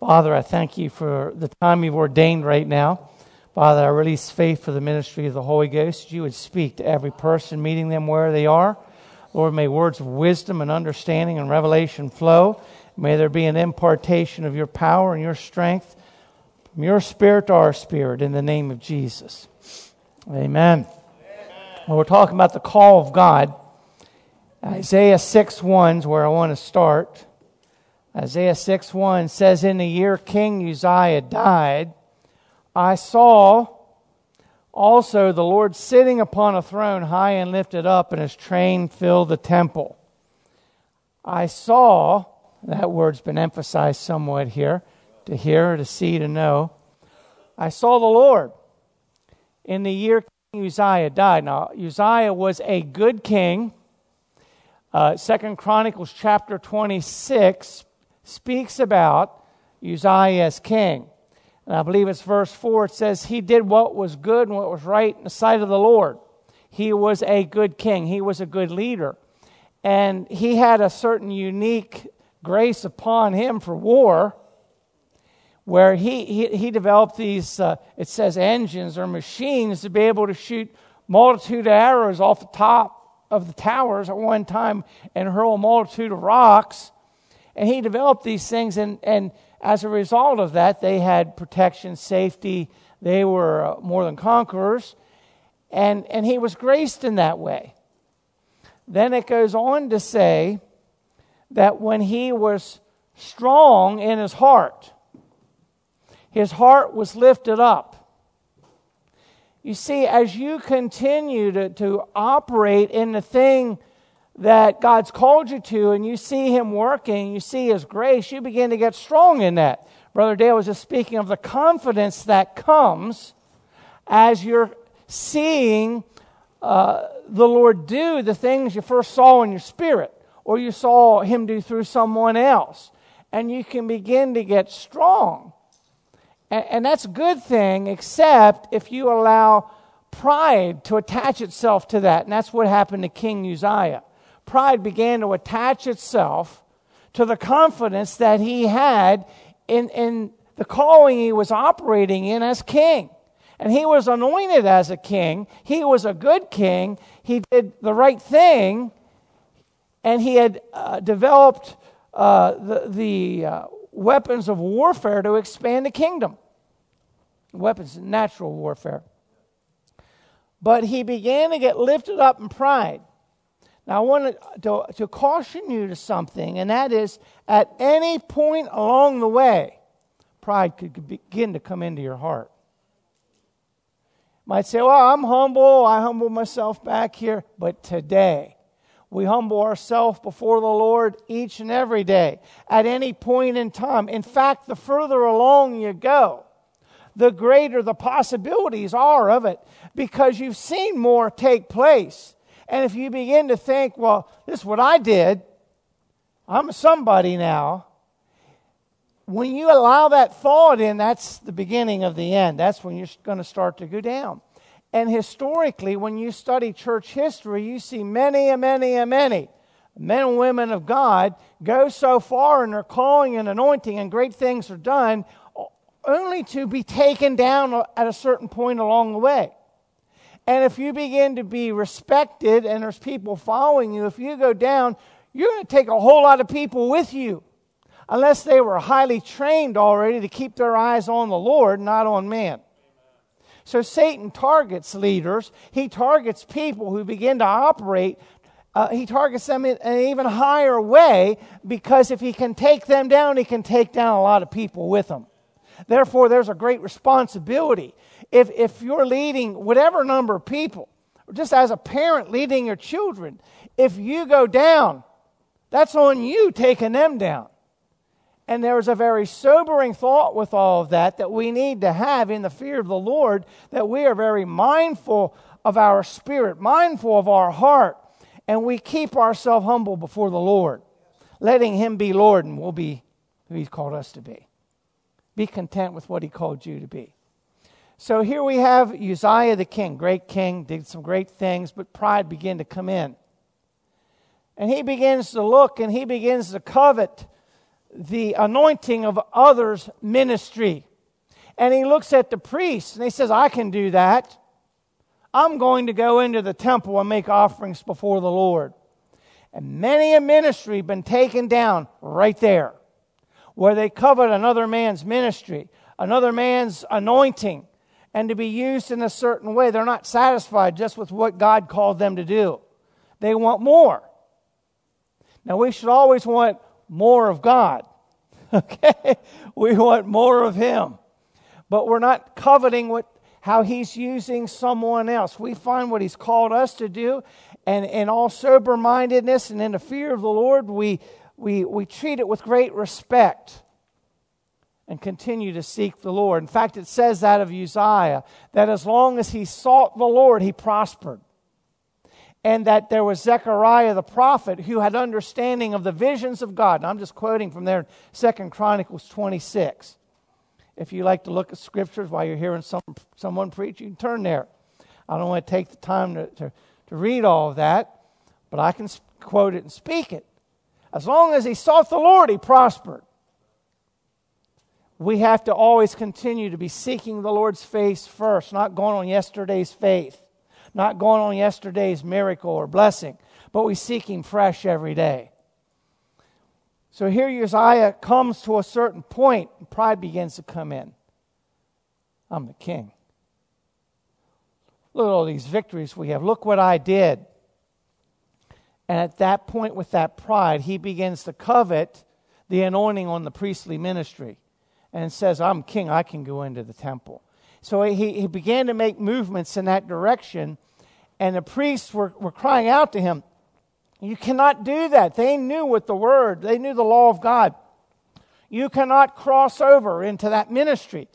Father, I thank you for the time you've ordained right now. Father, I release faith for the ministry of the Holy Ghost. You would speak to every person, meeting them where they are. Lord, may words of wisdom and understanding and revelation flow. May there be an impartation of your power and your strength from your spirit to our spirit in the name of Jesus. Amen. Well, we're talking about the call of God. Isaiah 6:1 is where I want to start. Isaiah 6:1 says, "In the year King Uzziah died, I saw also the Lord sitting upon a throne high and lifted up, and his train filled the temple." I saw, that word's been emphasized somewhat here, to hear, to see, to know. I saw the Lord in the year King Uzziah died. Now, Uzziah was a good king. 2 Chronicles chapter 26 speaks about Uzziah as king. And I believe it's verse 4. It says, "He did what was good and what was right in the sight of the Lord." He was a good king. He was a good leader. And he had a certain unique grace upon him for war, where he developed these, it says, engines or machines to be able to shoot multitude of arrows off the top of the towers at one time and hurl a multitude of rocks. And he developed these things, and as a result of that, they had protection, safety. They were more than conquerors, and he was graced in that way. Then it goes on to say that when he was strong in his heart was lifted up. You see, as you continue to operate in the thing that God's called you to, and you see him working, you see his grace, you begin to get strong in that. Brother Dale was just speaking of the confidence that comes as you're seeing the Lord do the things you first saw in your spirit, or you saw him do through someone else. And you can begin to get strong. And that's a good thing, except if you allow pride to attach itself to that. And that's what happened to King Uzziah. Pride began to attach itself to the confidence that he had in the calling he was operating in as king. And he was anointed as a king. He was a good king. He did the right thing. And he had developed the weapons of warfare to expand the kingdom. Weapons of natural warfare. But he began to get lifted up in pride. Now, I want to caution you to something, and that is, at any point along the way, pride could begin to come into your heart. You might say, "Well, I'm humble. I humble myself back here." But today, we humble ourselves before the Lord each and every day, at any point in time. In fact, the further along you go, the greater the possibilities are of it, because you've seen more take place. And if you begin to think, "Well, this is what I did, I'm somebody now," when you allow that thought in, that's the beginning of the end. That's when you're going to start to go down. And historically, when you study church history, you see many men and women of God go so far in their calling and anointing, and great things are done, only to be taken down at a certain point along the way. And if you begin to be respected and there's people following you, if you go down, you're going to take a whole lot of people with you, unless they were highly trained already to keep their eyes on the Lord, not on man. So Satan targets leaders. He targets people who begin to operate. He targets them in an even higher way, because if he can take them down, he can take down a lot of people with him. Therefore, there's a great responsibility. If you're leading whatever number of people, just as a parent leading your children, if you go down, that's on you taking them down. And there is a very sobering thought with all of that, that we need to have in the fear of the Lord, that we are very mindful of our spirit, mindful of our heart, and we keep ourselves humble before the Lord, letting him be Lord, and we'll be who he's called us to be. Be content with what he called you to be. So here we have Uzziah the king, great king, did some great things, but pride began to come in. And he begins to look, and he begins to covet the anointing of others' ministry. And he looks at the priests and he says, I can do that. I'm going to go into the temple and make offerings before the Lord. And many a ministry been taken down right there, where they covered another man's ministry, another man's anointing, and to be used in a certain way. They're not satisfied just with what God called them to do. They want more. Now, we should always want more of God, okay? We want more of Him. But we're not coveting how He's using someone else. We find what He's called us to do, and in all sober-mindedness and in the fear of the Lord, we treat it with great respect and continue to seek the Lord. In fact, it says that of Uzziah, that as long as he sought the Lord, he prospered. And that there was Zechariah the prophet who had understanding of the visions of God. And I'm just quoting from there, 2 Chronicles 26. If you like to look at scriptures while you're hearing someone preach, you can turn there. I don't want to take the time to read all of that, but I can quote it and speak it. As long as he sought the Lord, he prospered. We have to always continue to be seeking the Lord's face first, not going on yesterday's faith. Not going on yesterday's miracle or blessing, but we seek Him fresh every day. So here Uzziah comes to a certain point, and pride begins to come in. I'm the king. Look at all these victories we have. Look what I did. And at that point, with that pride, he begins to covet the anointing on the priestly ministry and says, I'm king, I can go into the temple. So he began to make movements in that direction, and the priests were crying out to him, you cannot do that. They knew what the word, they knew the law of God. You cannot cross over into that ministry.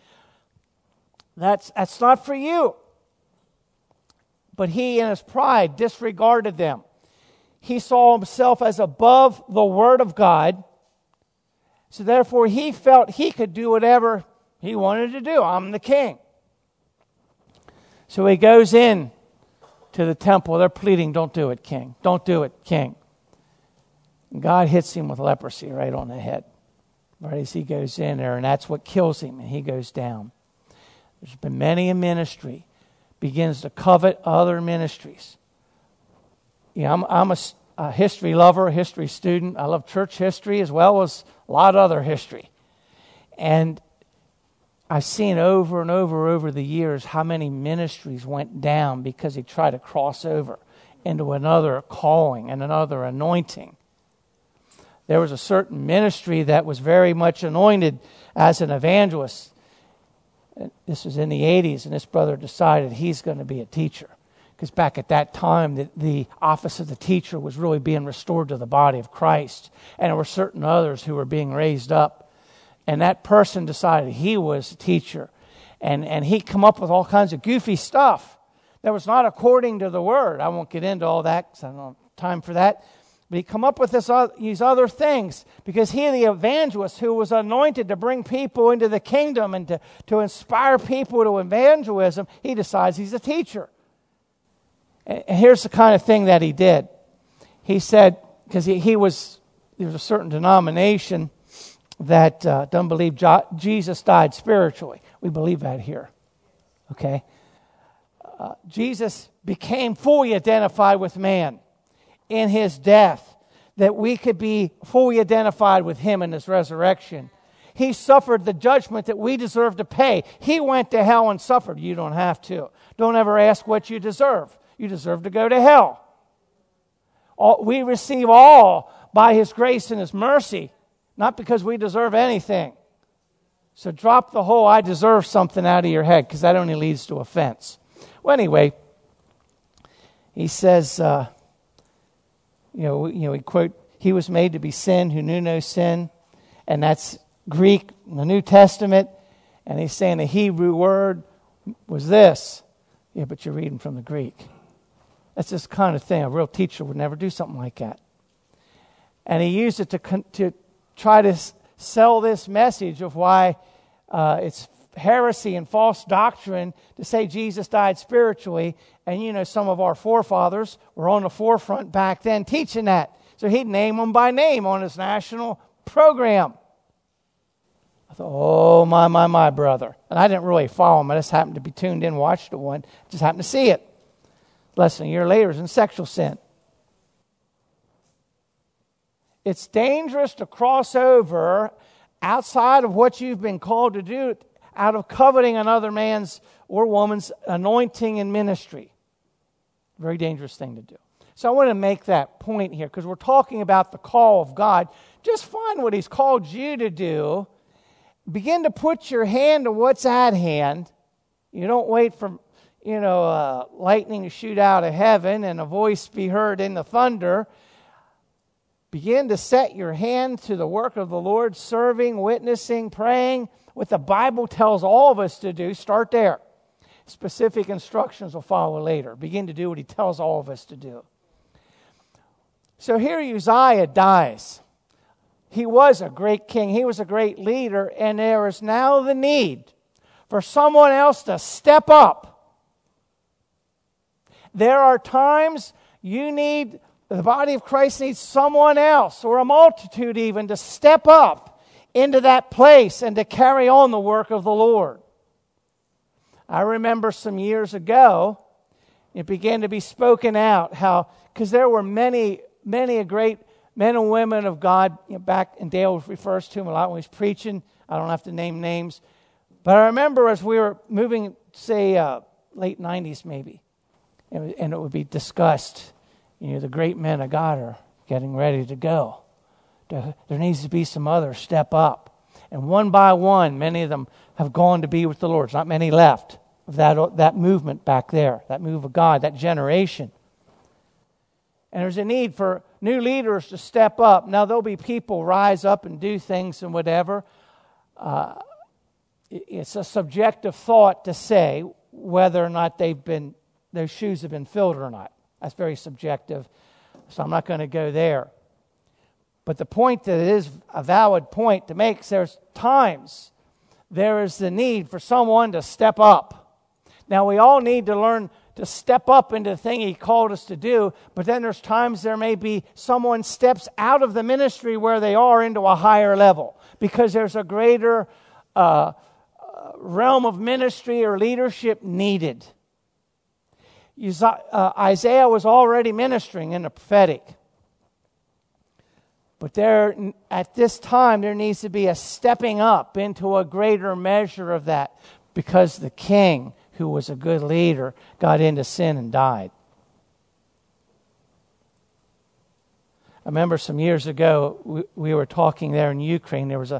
That's not for you. But he, in his pride, disregarded them. He saw himself as above the word of God, so therefore he felt he could do whatever he wanted to do. I'm the king. So he goes in to the temple. They're pleading, don't do it, king. Don't do it, king. And God hits him with leprosy right on the head, right as he goes in there, and that's what kills him, and he goes down. There's been many a ministry begins to covet other ministries. Yeah, I'm a history lover, a history student. I love church history as well as a lot of other history. And I've seen over and over the years how many ministries went down because he tried to cross over into another calling and another anointing. There was a certain ministry that was very much anointed as an evangelist. This was in the 80s, and this brother decided he's going to be a teacher. Because back at that time, the office of the teacher was really being restored to the body of Christ. And there were certain others who were being raised up. And that person decided he was a teacher. And he come up with all kinds of goofy stuff that was not according to the word. I won't get into all that because I don't have time for that. But he come up with these other things because he, the evangelist who was anointed to bring people into the kingdom and to inspire people to evangelism, he decides he's a teacher. And here's the kind of thing that he did. He said, because there was a certain denomination that don't believe Jesus died spiritually. We believe that here, okay? Jesus became fully identified with man in His death, that we could be fully identified with Him in His resurrection. He suffered the judgment that we deserve to pay. He went to hell and suffered. You don't have to. Don't ever ask what you deserve. You deserve to go to hell. We receive all by His grace and His mercy. Not because we deserve anything. So drop the whole I deserve something out of your head, because that only leads to offense. Well, anyway, he says, we quote, He was made to be sin who knew no sin. And that's Greek in the New Testament. And he's saying the Hebrew word was this. Yeah, but you're reading from the Greek. That's this kind of thing. A real teacher would never do something like that. And he used it to try to sell this message of why it's heresy and false doctrine to say Jesus died spiritually. And some of our forefathers were on the forefront back then teaching that. So he'd name them by name on his national program. I thought, oh, my, brother. And I didn't really follow him. I just happened to be tuned in, watched the one, just happened to see it. Less than a year later, it was in sexual sin. It's dangerous to cross over outside of what you've been called to do out of coveting another man's or woman's anointing and ministry. Very dangerous thing to do. So I want to make that point here because we're talking about the call of God. Just find what He's called you to do. Begin to put your hand to what's at hand. You don't wait for, lightning to shoot out of heaven and a voice be heard in the thunder. Begin to set your hand to the work of the Lord, serving, witnessing, praying. What the Bible tells all of us to do, start there. Specific instructions will follow later. Begin to do what He tells all of us to do. So here Uzziah dies. He was a great king. He was a great leader. And there is now the need for someone else to step up. There are times the body of Christ needs someone else or a multitude even to step up into that place and to carry on the work of the Lord. I remember some years ago, it began to be spoken out because there were many, many great men and women of God back, and Dale refers to him a lot when he's preaching. I don't have to name names. But I remember as we were moving, say, late 90s maybe, and it would be discussed, the great men of God are getting ready to go. There needs to be some other step up. And one by one, many of them have gone to be with the Lord. There's not many left of that movement back there, that move of God, that generation. And there's a need for new leaders to step up. Now, there'll be people rise up and do things and whatever. It's a subjective thought to say whether or not their shoes have been filled or not. That's very subjective, so I'm not going to go there. But the point that it is a valid point to make, there's times there is the need for someone to step up. Now, we all need to learn to step up into the thing He called us to do, but then there's times there may be someone steps out of the ministry where they are into a higher level because there's a greater realm of ministry or leadership needed. Isaiah was already ministering in the prophetic. But at this time, there needs to be a stepping up into a greater measure of that because the king, who was a good leader, got into sin and died. I remember some years ago, we were talking there in Ukraine. There was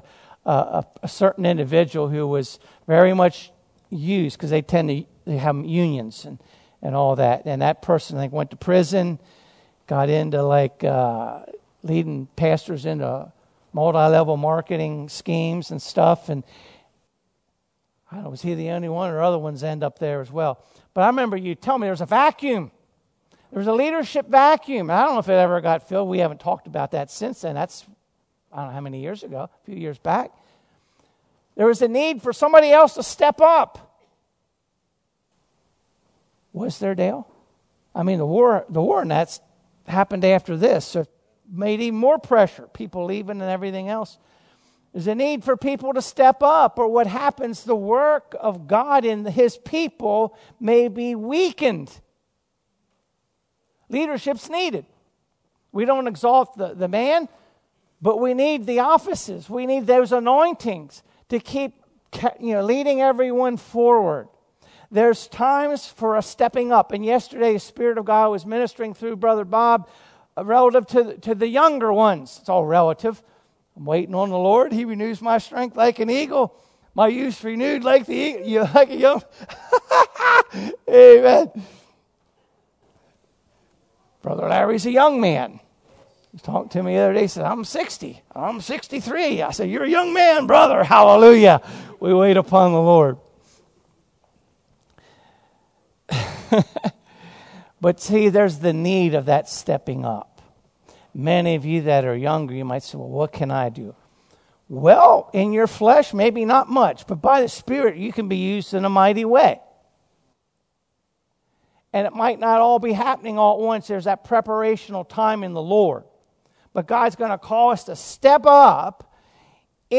a certain individual who was very much used because they have unions and all that. And that person, I think, went to prison, got into leading pastors into multi-level marketing schemes and stuff. And I don't know, was he the only one or other ones end up there as well? But I remember you telling me there was a vacuum. There was a leadership vacuum. I don't know if it ever got filled. We haven't talked about that since then. That's, I don't know how many years ago, a few years back. There was a need for somebody else to step up. Was there, Dale? I mean, the war and that's happened after this. So made even more pressure, people leaving and everything else. There's a need for people to step up, or what happens, the work of God in His people may be weakened. Leadership's needed. We don't exalt the man, but we need the offices. We need those anointings to keep leading everyone forward. There's times for a stepping up. And yesterday, the Spirit of God was ministering through Brother Bob relative to the younger ones. It's all relative. I'm waiting on the Lord. He renews my strength like an eagle. My youth renewed like the eagle. Like a young. Amen. Brother Larry's a young man. He was talking to me the other day. He said, I'm 60. I'm 63. I said, you're a young man, brother. Hallelujah. We wait upon the Lord. But see, there's the need of that stepping up. Many of you that are younger, you might say, well, what can I do? Well, in your flesh, maybe not much, but by the Spirit, you can be used in a mighty way. And it might not all be happening all at once. There's that preparational time in the Lord. But God's going to call us to step up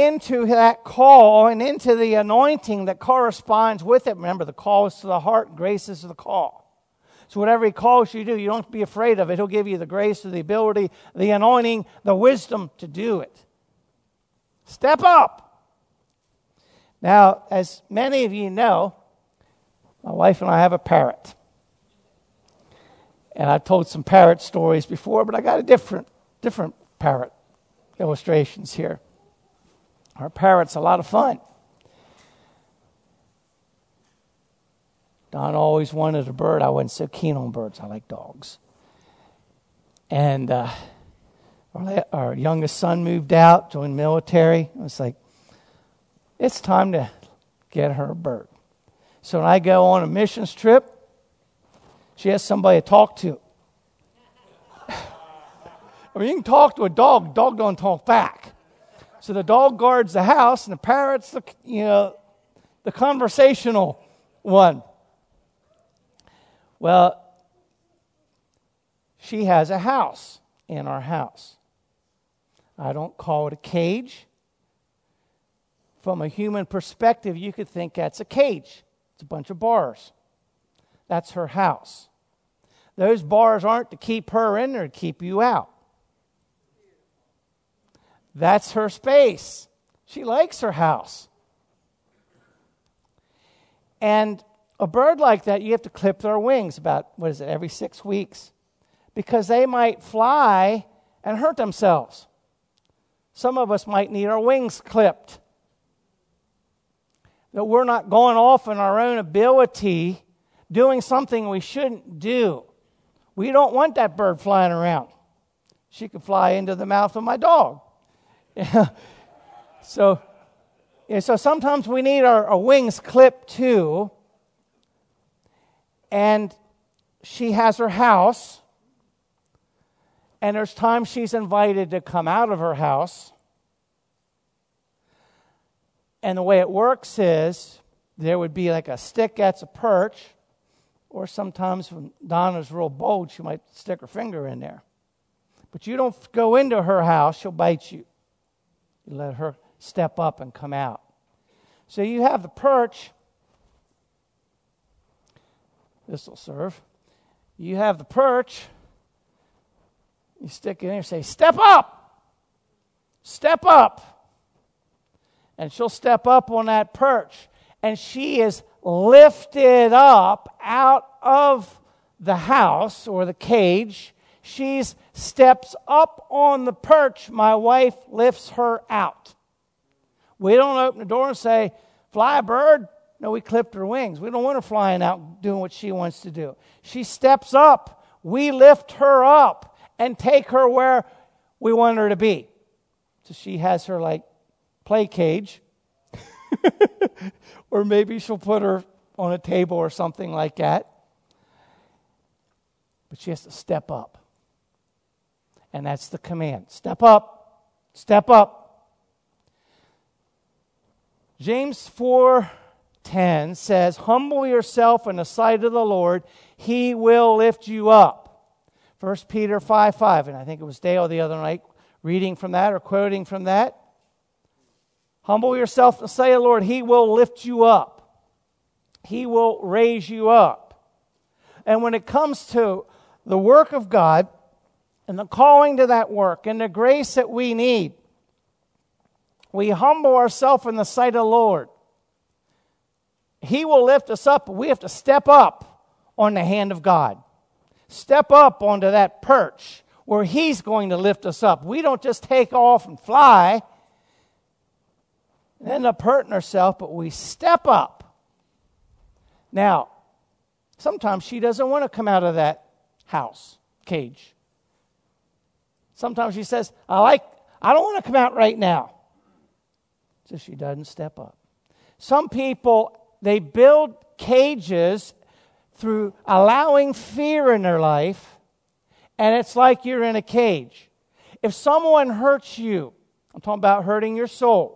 into that call and into the anointing that corresponds with it. Remember, the call is to the heart, grace is to the call. So whatever He calls you to do, you don't have to be afraid of it. He'll give you the grace, the ability, the anointing, the wisdom to do it. Step up. Now, as many of you know, my wife and I have a parrot. And I've told some parrot stories before, but I got a different parrot illustrations here. Our parrot's a lot of fun. Don always wanted a bird. I wasn't so keen on birds. I like dogs. And our youngest son moved out, joined military. I was like, it's time to get her a bird. So when I go on a missions trip, she has somebody to talk to. I mean, you can talk to a dog. Dog don't talk back. So the dog guards the house, and the parrot's the conversational one. Well, she has a house in our house. I don't call it a cage. From a human perspective, you could think that's a cage. It's a bunch of bars. That's her house. Those bars aren't to keep her in or to keep you out. That's her space. She likes her house. And a bird like that, you have to clip their wings about, every 6 weeks. Because they might fly and hurt themselves. Some of us might need our wings clipped. That we're not going off in our own ability doing something we shouldn't do. We don't want that bird flying around. She could fly into the mouth of my dog. So sometimes we need our wings clipped too. And she has her house. And there's times she's invited to come out of her house. And the way it works is there would be like a stick that's a perch. Or sometimes when Donna's real bold, she might stick her finger in there. But you don't go into her house, she'll bite you. You let her step up and come out. So you have the perch. This will serve. You have the perch. You stick it in there and say, step up! Step up! And she'll step up on that perch. And she is lifted up out of the house or the cage. She steps up on the perch. My wife lifts her out. We don't open the door and say, fly, bird. No, we clipped her wings. We don't want her flying out doing what she wants to do. She steps up. We lift her up and take her where we want her to be. So she has her play cage. Or maybe she'll put her on a table or something like that. But she has to step up. And that's the command. Step up. Step up. James 4:10 says, humble yourself in the sight of the Lord. He will lift you up. 1 Peter 5:5, and I think it was Dale the other night reading from that or quoting from that. Humble yourself and say, Lord, He will lift you up. He will raise you up. And when it comes to the work of God and the calling to that work and the grace that we need, we humble ourselves in the sight of the Lord. He will lift us up, but we have to step up on the hand of God. Step up onto that perch where He's going to lift us up. We don't just take off and fly and end up hurting ourselves, but we step up. Now, sometimes she doesn't want to come out of that house, cage. Sometimes she says, I don't want to come out right now. So she doesn't step up. Some people, they build cages through allowing fear in their life, and it's like you're in a cage. If someone hurts you, I'm talking about hurting your soul,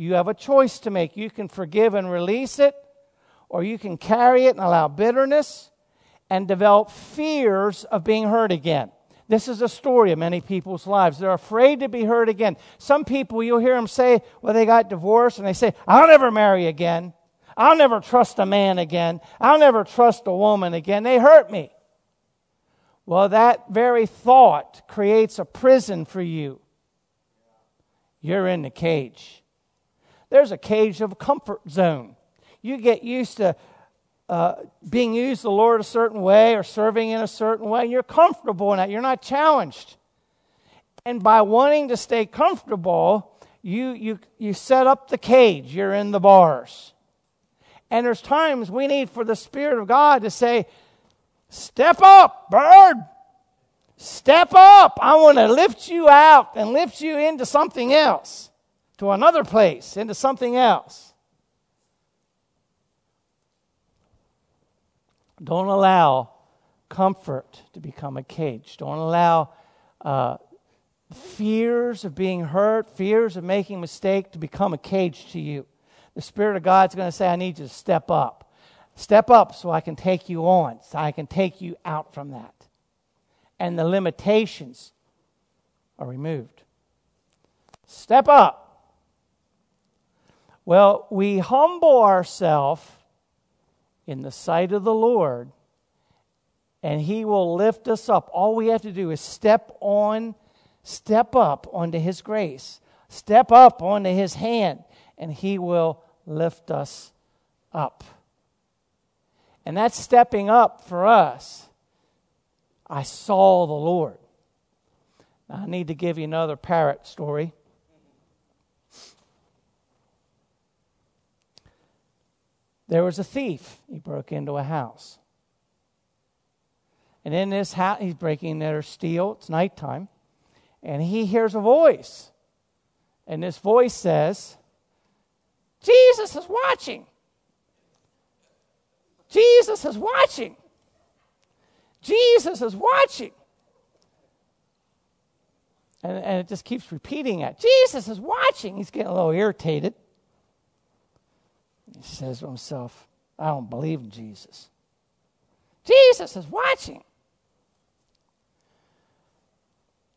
you have a choice to make. You can forgive and release it, or you can carry it and allow bitterness and develop fears of being hurt again. This is a story of many people's lives. They're afraid to be hurt again. Some people, you'll hear them say, well, they got divorced, and they say, I'll never marry again. I'll never trust a man again. I'll never trust a woman again. They hurt me. Well, that very thought creates a prison for you. You're in the cage. There's a cage of a comfort zone. You get used to being used the Lord a certain way or serving in a certain way. You're comfortable in that. You're not challenged. And by wanting to stay comfortable, you set up the cage. You're in the bars. And there's times we need for the Spirit of God to say, step up, bird. Step up. I want to lift you out and lift you into something else, to another place, into something else. Don't allow comfort to become a cage. Don't allow fears of being hurt, fears of making mistakes to become a cage to you. The Spirit of God is going to say, I need you to step up. Step up so I can take you on, so I can take you out from that. And the limitations are removed. Step up. Well, we humble ourselves in the sight of the Lord, and He will lift us up. All we have to do is step up onto His grace. Step up onto His hand, and He will lift us up. And that's stepping up for us. I saw the Lord. Now, I need to give you another parrot story. There was a thief. He broke into a house. And in this house, he's breaking their steel. It's nighttime. And he hears a voice. And this voice says, Jesus is watching. Jesus is watching. Jesus is watching. And it just keeps repeating it. Jesus is watching. He's getting a little irritated. He says to himself, I don't believe in Jesus. Jesus is watching.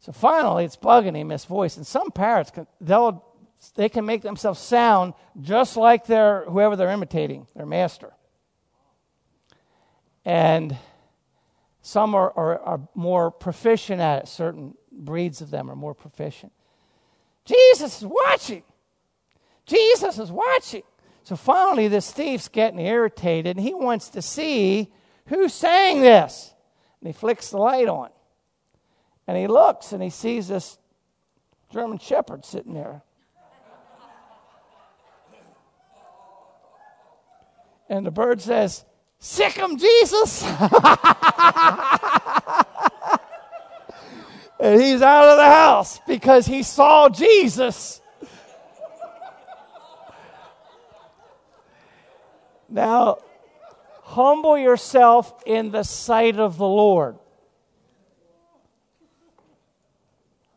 So finally, it's bugging him, this voice. And some parrots, they can make themselves sound just like whoever they're imitating, their master. And some are more proficient at it. Certain breeds of them are more proficient. Jesus is watching. Jesus is watching. So finally, this thief's getting irritated, and he wants to see who's saying this. And he flicks the light on. And he looks, and he sees this German shepherd sitting there. And the bird says, sick him, Jesus. And he's out of the house because he saw Jesus. Now, humble yourself in the sight of the Lord.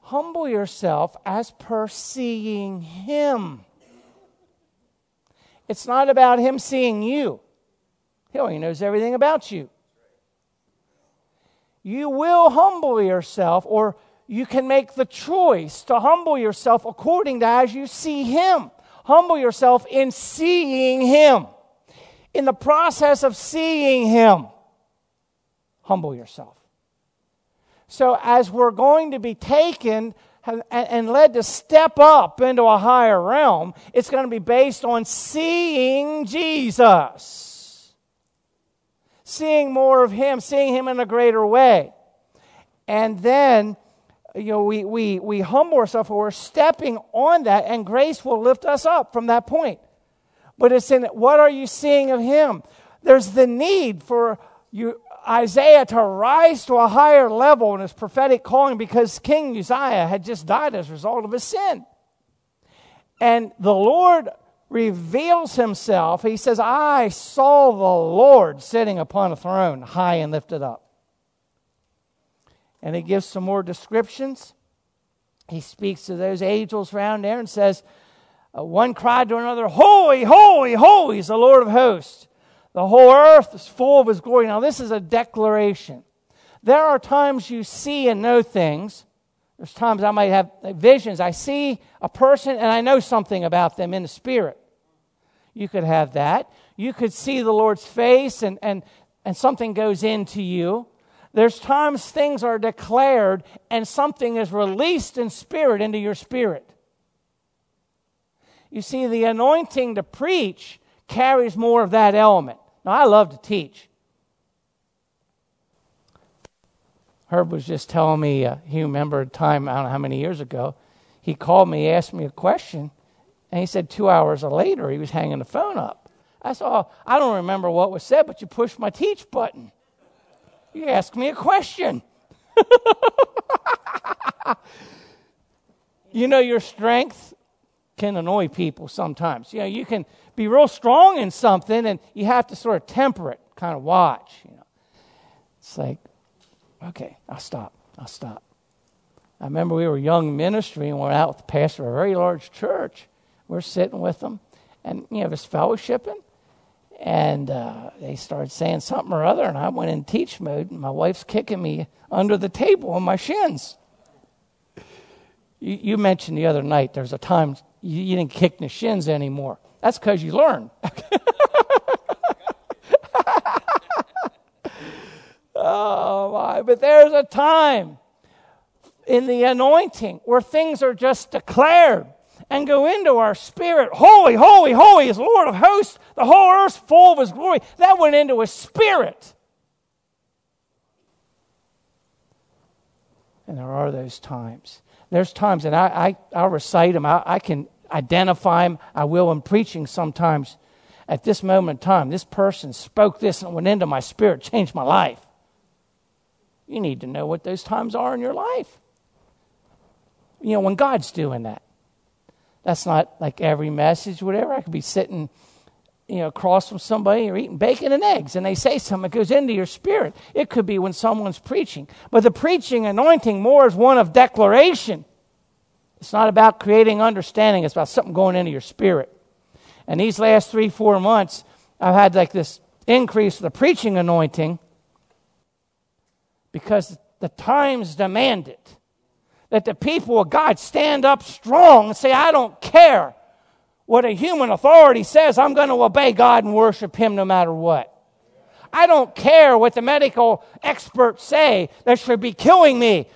Humble yourself as per seeing Him. It's not about Him seeing you. He already knows everything about you. You will humble yourself, or you can make the choice to humble yourself according to as you see Him. Humble yourself in seeing Him. In the process of seeing Him, humble yourself. So as we're going to be taken and led to step up into a higher realm, it's going to be based on seeing Jesus. Seeing more of Him, seeing Him in a greater way. And then, you know, we humble ourselves, or we're stepping on that, and grace will lift us up from that point. But it's in what are you seeing of Him? There's the need for you, Isaiah, to rise to a higher level in his prophetic calling, because King Uzziah had just died as a result of his sin. And the Lord reveals Himself. He says, I saw the Lord sitting upon a throne, high and lifted up. And He gives some more descriptions. He speaks to those angels around there and says, one cried to another, holy, holy, holy is the Lord of hosts. The whole earth is full of His glory. Now, this is a declaration. There are times you see and know things. There's times I might have visions. I see a person and I know something about them in the spirit. You could have that. You could see the Lord's face and something goes into you. There's times things are declared and something is released in spirit into your spirit. You see, the anointing to preach carries more of that element. Now, I love to teach. Herb was just telling me, he remembered a time, I don't know how many years ago, he called me, asked me a question, and he said 2 hours later he was hanging the phone up. I saw, I don't remember what was said, but you pushed my teach button. You asked me a question. You know, your strength can annoy people sometimes. You know, you can be real strong in something, and you have to sort of temper it, kind of watch. You know, it's like, okay, I'll stop. I remember we were young ministry and we went out with the pastor of a very large church. We're sitting with them, and you know, just fellowshipping, and they started saying something or other, and I went in teach mode, and my wife's kicking me under the table on my shins. You mentioned the other night there's a time you didn't kick in the shins anymore. That's because you learned. Oh, my. But there's a time in the anointing where things are just declared and go into our spirit. Holy, holy, holy is Lord of hosts. The whole earth full of his glory. That went into his spirit. And there are those times. There's times, and I'll recite them. I can identify them. I will in preaching sometimes. At this moment in time, this person spoke this and went into my spirit, changed my life. You need to know what those times are in your life. You know, when God's doing that. That's not like every message, whatever. I could be sitting, you know, across from somebody or eating bacon and eggs, and they say something that goes into your spirit. It could be when someone's preaching. But the preaching anointing more is one of declaration. It's not about creating understanding. It's about something going into your spirit. And these last 3-4 months, I've had like this increase of the preaching anointing because the times demand it. That the people of God stand up strong and say, I don't care what a human authority says. I'm going to obey God and worship Him no matter what. I don't care what the medical experts say that should be killing me.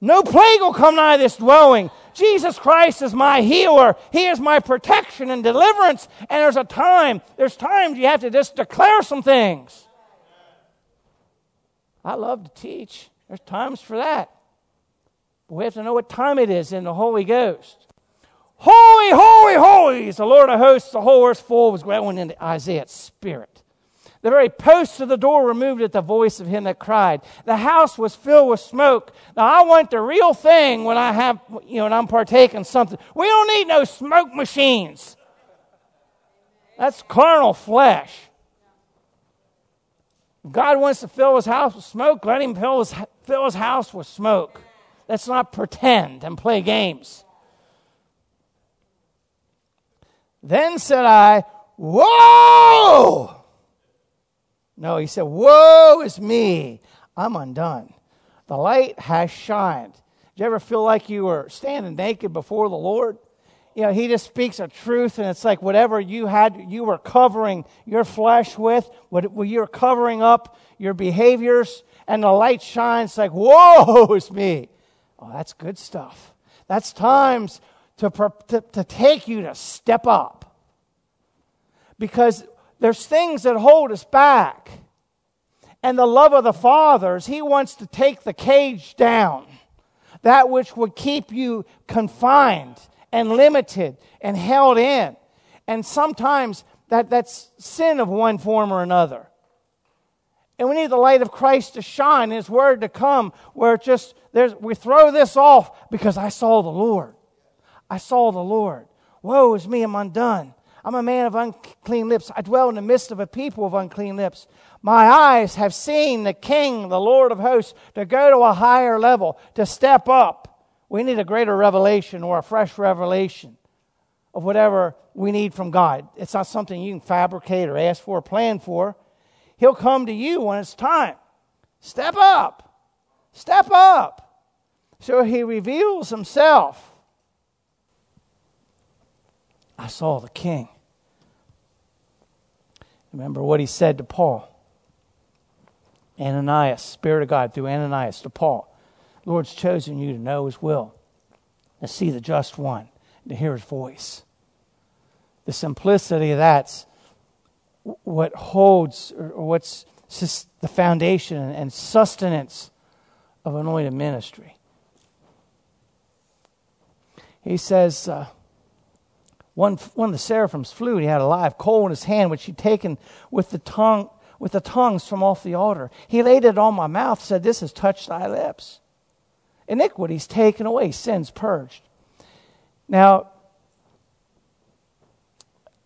No plague will come nigh this dwelling. Jesus Christ is my healer. He is my protection and deliverance. And there's a time, there's times you have to just declare some things. I love to teach. There's times for that. But we have to know what time it is in the Holy Ghost. Holy, holy, holy is the Lord of hosts. The whole earth full was going into Isaiah's spirit. The very posts of the door removed at the voice of him that cried. The house was filled with smoke. Now I want the real thing when I have, you know, when I'm partaking something. We don't need no smoke machines. That's carnal flesh. If God wants to fill his house with smoke, let him fill his house with smoke. Let's not pretend and play games. Then said I, whoa! No, he said, woe is me. I'm undone. The light has shined. Did you ever feel like you were standing naked before the Lord? You know, he just speaks a truth, and it's like whatever you had, you were covering your flesh with, what you were covering up your behaviors, and the light shines like, woe is me. Oh, that's good stuff. That's times to take you to step up. Because there's things that hold us back. And the love of the Father is He wants to take the cage down. That which would keep you confined and limited and held in. And sometimes that's sin of one form or another. And we need the light of Christ to shine, His Word to come, where it just, we throw this off because I saw the Lord. I saw the Lord. Woe is me, I'm undone. I'm a man of unclean lips. I dwell in the midst of a people of unclean lips. My eyes have seen the King, the Lord of hosts, to go to a higher level, to step up. We need a greater revelation or a fresh revelation of whatever we need from God. It's not something you can fabricate or ask for or plan for. He'll come to you when it's time. Step up. Step up. So he reveals himself. I saw the King. Remember what he said to Paul. Ananias, Spirit of God through Ananias to Paul. The Lord's chosen you to know his will, to see the just one, to hear his voice. The simplicity of that's what holds, or what's the foundation and sustenance of anointed ministry. He says, one of the seraphims flew, and he had a live coal in his hand, which he'd taken with the tongs from off the altar. He laid it on my mouth, said, this has touched thy lips. Iniquity's taken away, sin's purged. Now,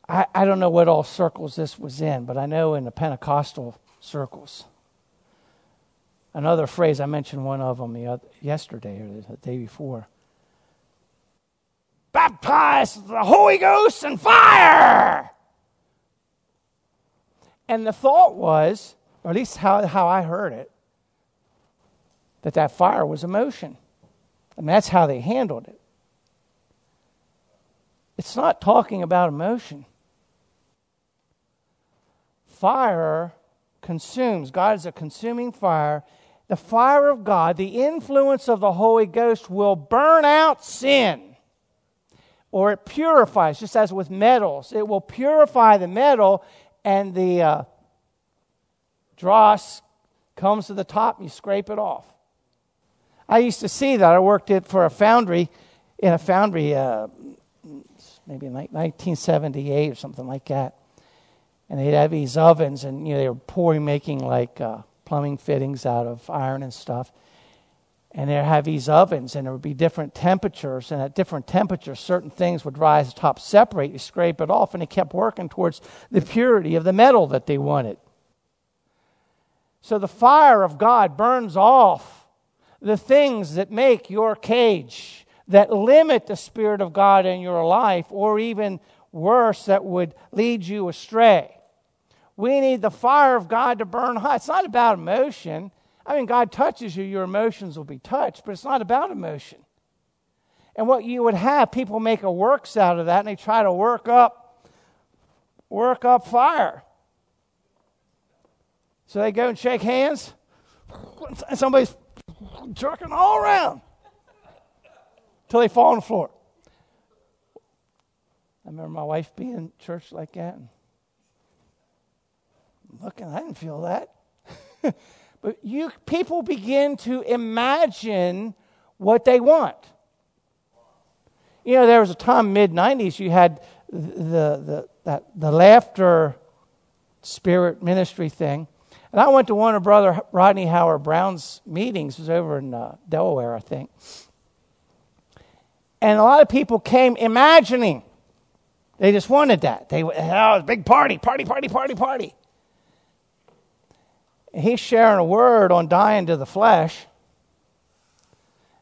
I don't know what all circles this was in, but I know in the Pentecostal circles. Another phrase, I mentioned one of them yesterday or the day before. Baptized with the Holy Ghost and fire! And the thought was, or at least how I heard it, that fire was emotion. And that's how they handled it. It's not talking about emotion. Fire consumes. God is a consuming fire. The fire of God, the influence of the Holy Ghost will burn out sin. Or it purifies, just as with metals. It will purify the metal, and the dross comes to the top and you scrape it off. I used to see that. I worked for a foundry, in a foundry maybe in 1978 or something like that. And they'd have these ovens, and they were pouring, making plumbing fittings out of iron and stuff. And they'd have these ovens, and there would be different temperatures. And at different temperatures, certain things would rise to the top, separate, you scrape it off. And they kept working towards the purity of the metal that they wanted. So the fire of God burns off the things that make your cage, that limit the Spirit of God in your life, or even worse, that would lead you astray. We need the fire of God to burn hot. It's not about emotion. I mean, God touches you, your emotions will be touched, but it's not about emotion. And what you would have, people make a works out of that, and they try to work up fire. So they go and shake hands, and somebody's jerking all around till they fall on the floor. I remember my wife being in church like that, and looking, I didn't feel that. But people begin to imagine what they want. There was a time, mid-90s, you had the laughter spirit ministry thing. And I went to one of Brother Rodney Howard Brown's meetings. It was over in Delaware, I think. And a lot of people came imagining. They just wanted that. They had a big party. He's sharing a word on dying to the flesh.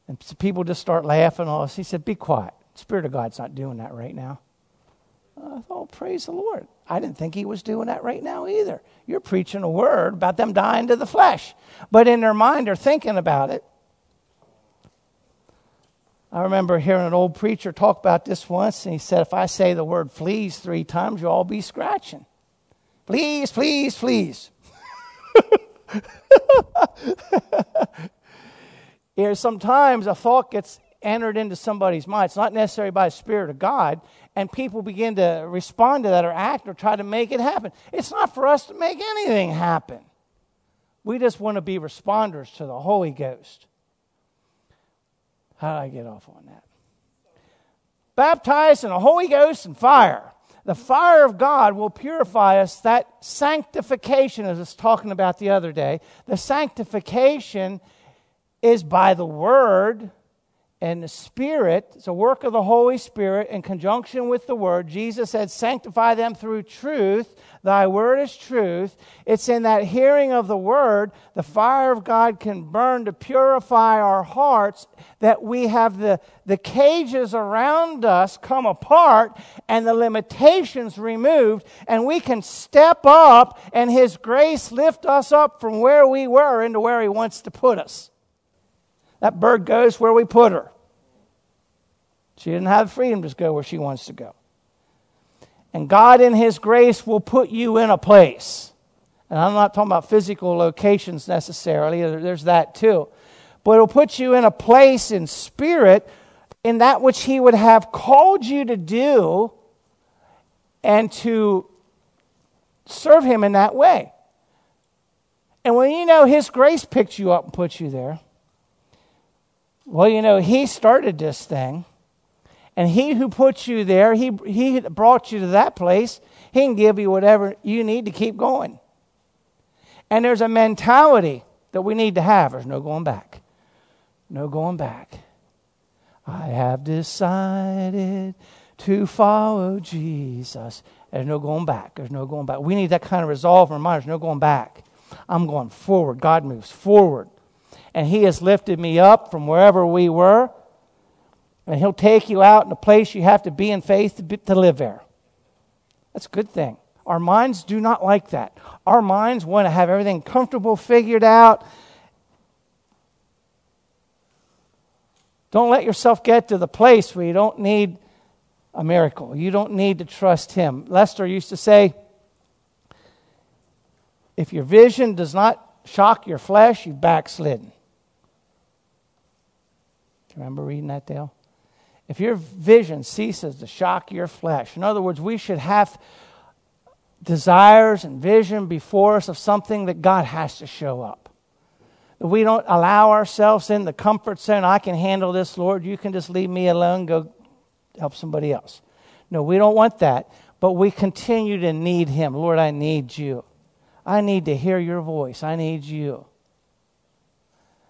And people just start laughing. He said, be quiet. The Spirit of God's not doing that right now. I thought, praise the Lord. I didn't think he was doing that right now either. You're preaching a word about them dying to the flesh. But in their mind, they're thinking about it. I remember hearing an old preacher talk about this once. And he said, if I say the word fleas 3 times, you'll all be scratching. Fleas, fleas, fleas. Sometimes a thought gets entered into somebody's mind. It's not necessarily by the Spirit of God, and people begin to respond to that, or act, or try to make it happen. It's not for us to make anything happen. We just want to be responders to the Holy Ghost. How did I get off on that? Baptized in the Holy Ghost and fire. The fire of God will purify us. That sanctification, as I was talking about the other day, the sanctification is by the Word and the Spirit. It's a work of the Holy Spirit in conjunction with the Word. Jesus said, sanctify them through truth. Thy Word is truth. It's in that hearing of the Word, the fire of God can burn to purify our hearts, that we have the cages around us come apart and the limitations removed, and we can step up and His grace lift us up from where we were into where He wants to put us. That bird goes where we put her. She didn't have freedom to go where she wants to go. And God in His grace will put you in a place. And I'm not talking about physical locations necessarily. There's that too. But it'll put you in a place in spirit in that which He would have called you to do and to serve Him in that way. And when you know His grace picked you up and put you there, well, you know, He started this thing. And He who put you there, He brought you to that place. He can give you whatever you need to keep going. And there's a mentality that we need to have. There's no going back. No going back. I have decided to follow Jesus. There's no going back. There's no going back. We need that kind of resolve in our mind. There's no going back. I'm going forward. God moves forward. And He has lifted me up from wherever we were. And He'll take you out in a place you have to be in faith to live there. That's a good thing. Our minds do not like that. Our minds want to have everything comfortable, figured out. Don't let yourself get to the place where you don't need a miracle. You don't need to trust Him. Lester used to say, if your vision does not shock your flesh, you've backslidden. Remember reading that, Dale? If your vision ceases to shock your flesh, in other words, we should have desires and vision before us of something that God has to show up. That we don't allow ourselves in the comfort zone. I can handle this, Lord. You can just leave me alone. Go help somebody else. No, we don't want that. But we continue to need Him. Lord, I need You. I need to hear Your voice. I need You.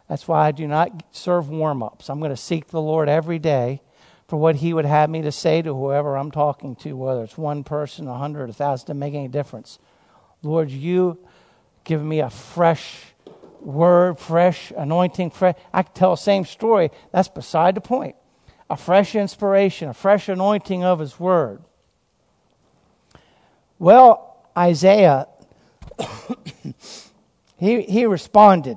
That's why I do not serve warm-ups. I'm going to seek the Lord every day for what He would have me to say to whoever I'm talking to, whether it's one person, 100, 1,000, doesn't make any difference. Lord, You give me a fresh word, fresh anointing. Fresh. I can tell the same story. That's beside the point. A fresh inspiration, a fresh anointing of His word. Well, Isaiah, he responded.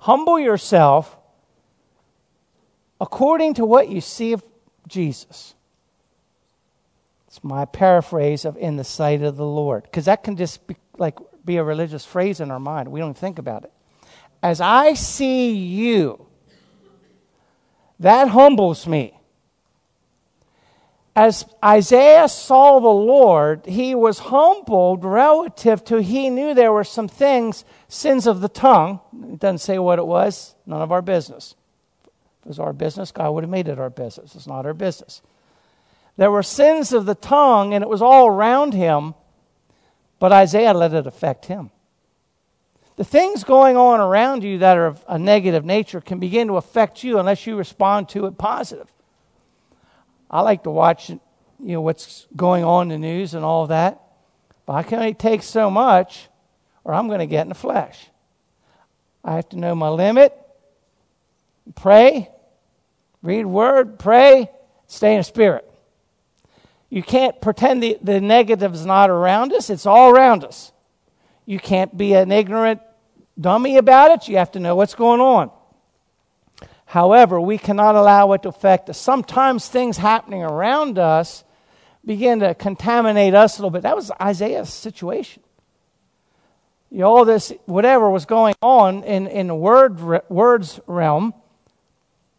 Humble yourself according to what you see of Jesus. It's my paraphrase of in the sight of the Lord. Because that can just be a religious phrase in our mind. We don't think about it. As I see You, that humbles me. As Isaiah saw the Lord, he was humbled relative to he knew there were some things, sins of the tongue. It doesn't say what it was. None of our business. If it was our business, God would have made it our business. It's not our business. There were sins of the tongue, and it was all around him, but Isaiah let it affect him. The things going on around you that are of a negative nature can begin to affect you unless you respond to it positive. I like to watch, what's going on in the news and all that. But I can only take so much or I'm going to get in the flesh. I have to know my limit. Pray. Read word. Pray. Stay in the spirit. You can't pretend the negative is not around us. It's all around us. You can't be an ignorant dummy about it. You have to know what's going on. However, we cannot allow it to affect us. Sometimes things happening around us begin to contaminate us a little bit. That was Isaiah's situation. All this, whatever was going on in the words realm,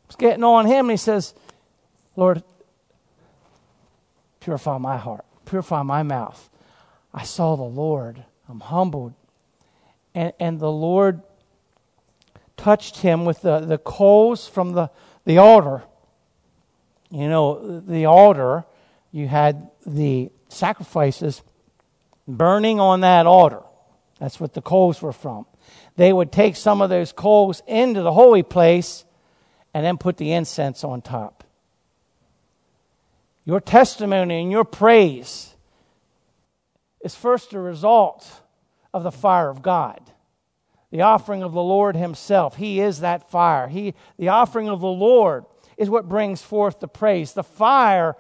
was getting on him. And he says, Lord, purify my heart. Purify my mouth. I saw the Lord. I'm humbled. And the Lord touched him with the coals from the altar. The altar, you had the sacrifices burning on that altar. That's what the coals were from. They would take some of those coals into the holy place and then put the incense on top. Your testimony and your praise is first a result of the fire of God. The offering of the Lord Himself. He is that fire. The offering of the Lord is what brings forth the praise. The fire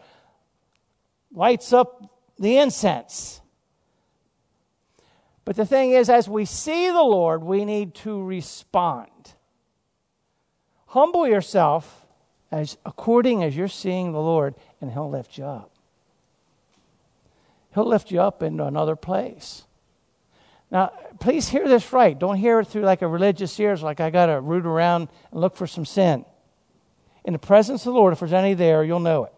lights up the incense. But the thing is, as we see the Lord, we need to respond. Humble yourself as according as you're seeing the Lord, and He'll lift you up. He'll lift you up into another place. Now, please hear this right. Don't hear it through like a religious ears, like I got to root around and look for some sin. In the presence of the Lord, if there's any there, you'll know it.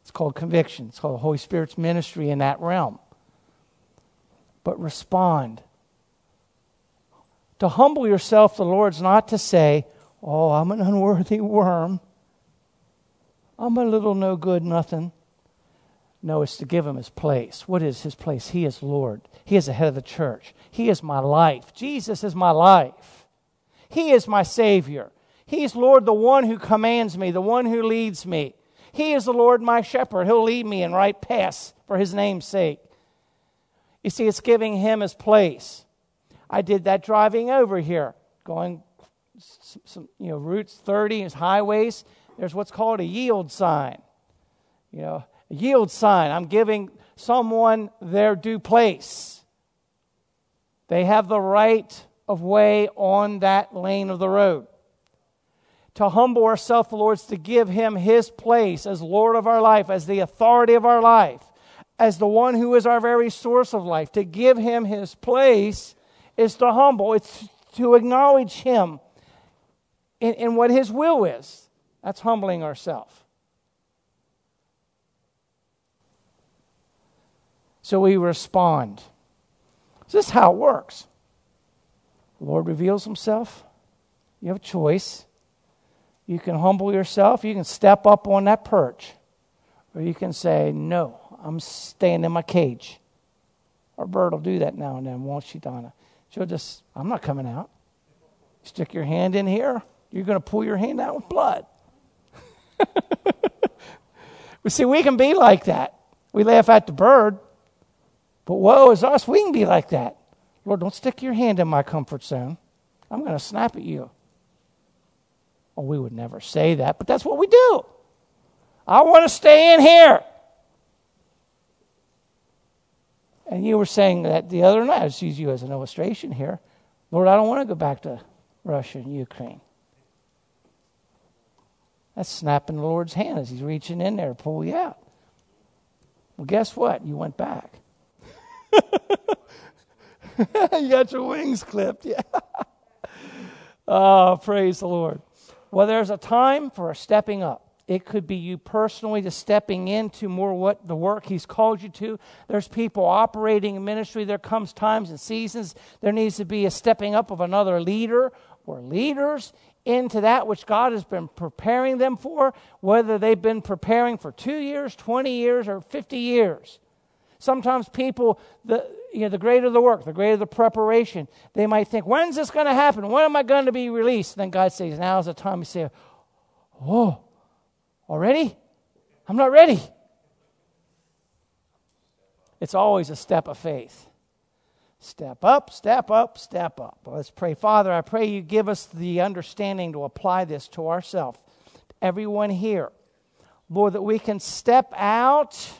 It's called conviction. It's called the Holy Spirit's ministry in that realm. But respond. To humble yourself, the Lord's not to say, oh, I'm an unworthy worm. I'm a little no good nothing. No, it's to give Him His place. What is His place? He is Lord. He is the head of the church. He is my life. Jesus is my life. He is my Savior. He is Lord, the one who commands me, the one who leads me. He is the Lord, my shepherd. He'll lead me in right paths for His name's sake. You see, it's giving Him His place. I did that driving over here, going some routes 30 is highways. There's what's called a yield sign. A yield sign. I'm giving someone their due place. They have the right of way on that lane of the road. To humble ourselves, the Lord's to give Him His place as Lord of our life, as the authority of our life, as the one who is our very source of life. To give Him His place is to humble. It's to acknowledge Him in what His will is. That's humbling ourselves. So we respond. This is how it works. The Lord reveals Himself. You have a choice. You can humble yourself. You can step up on that perch. Or you can say, no, I'm staying in my cage. Our bird will do that now and then, won't she, Donna? She'll just, I'm not coming out. Stick your hand in here. You're going to pull your hand out with blood. Well, see, we can be like that. We laugh at the bird, but woe is us. We can be like that. Lord, don't stick your hand in my comfort zone. I'm going to snap at you. Oh, we would never say that, but that's what we do. I want to stay in here. And you were saying that the other night. I'll just use you as an illustration here. Lord, I don't want to go back to Russia and Ukraine. That's snapping the Lord's hand as He's reaching in there to pull you out. Well, guess what? You went back. You got your wings clipped, yeah. Oh, praise the Lord. Well, there's a time for a stepping up. It could be you personally just stepping into more what the work He's called you to. There's people operating in ministry. There comes times and seasons. There needs to be a stepping up of another leader or leaders into that which God has been preparing them for, whether they've been preparing for 2 years, 20 years, or 50 years. Sometimes people, the greater the work, the greater the preparation, they might think, when's this going to happen? When am I going to be released? And then God says, now's the time. You say, oh, already? I'm not ready. It's always a step of faith. Step up, step up, step up. Well, let's pray. Father, I pray You give us the understanding to apply this to ourselves, to everyone here. Lord, that we can step out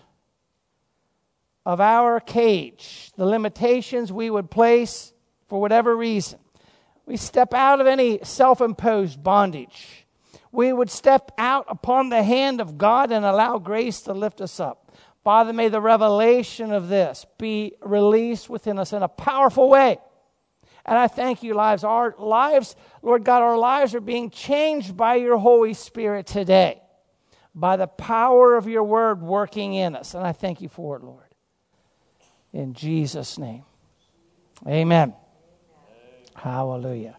of our cage, the limitations we would place for whatever reason. We step out of any self-imposed bondage. We would step out upon the hand of God and allow grace to lift us up. Father, may the revelation of this be released within us in a powerful way. And I thank You, our lives, Lord God, our lives are being changed by Your Holy Spirit today, by the power of Your word working in us. And I thank You for it, Lord. In Jesus' name, amen. Hallelujah.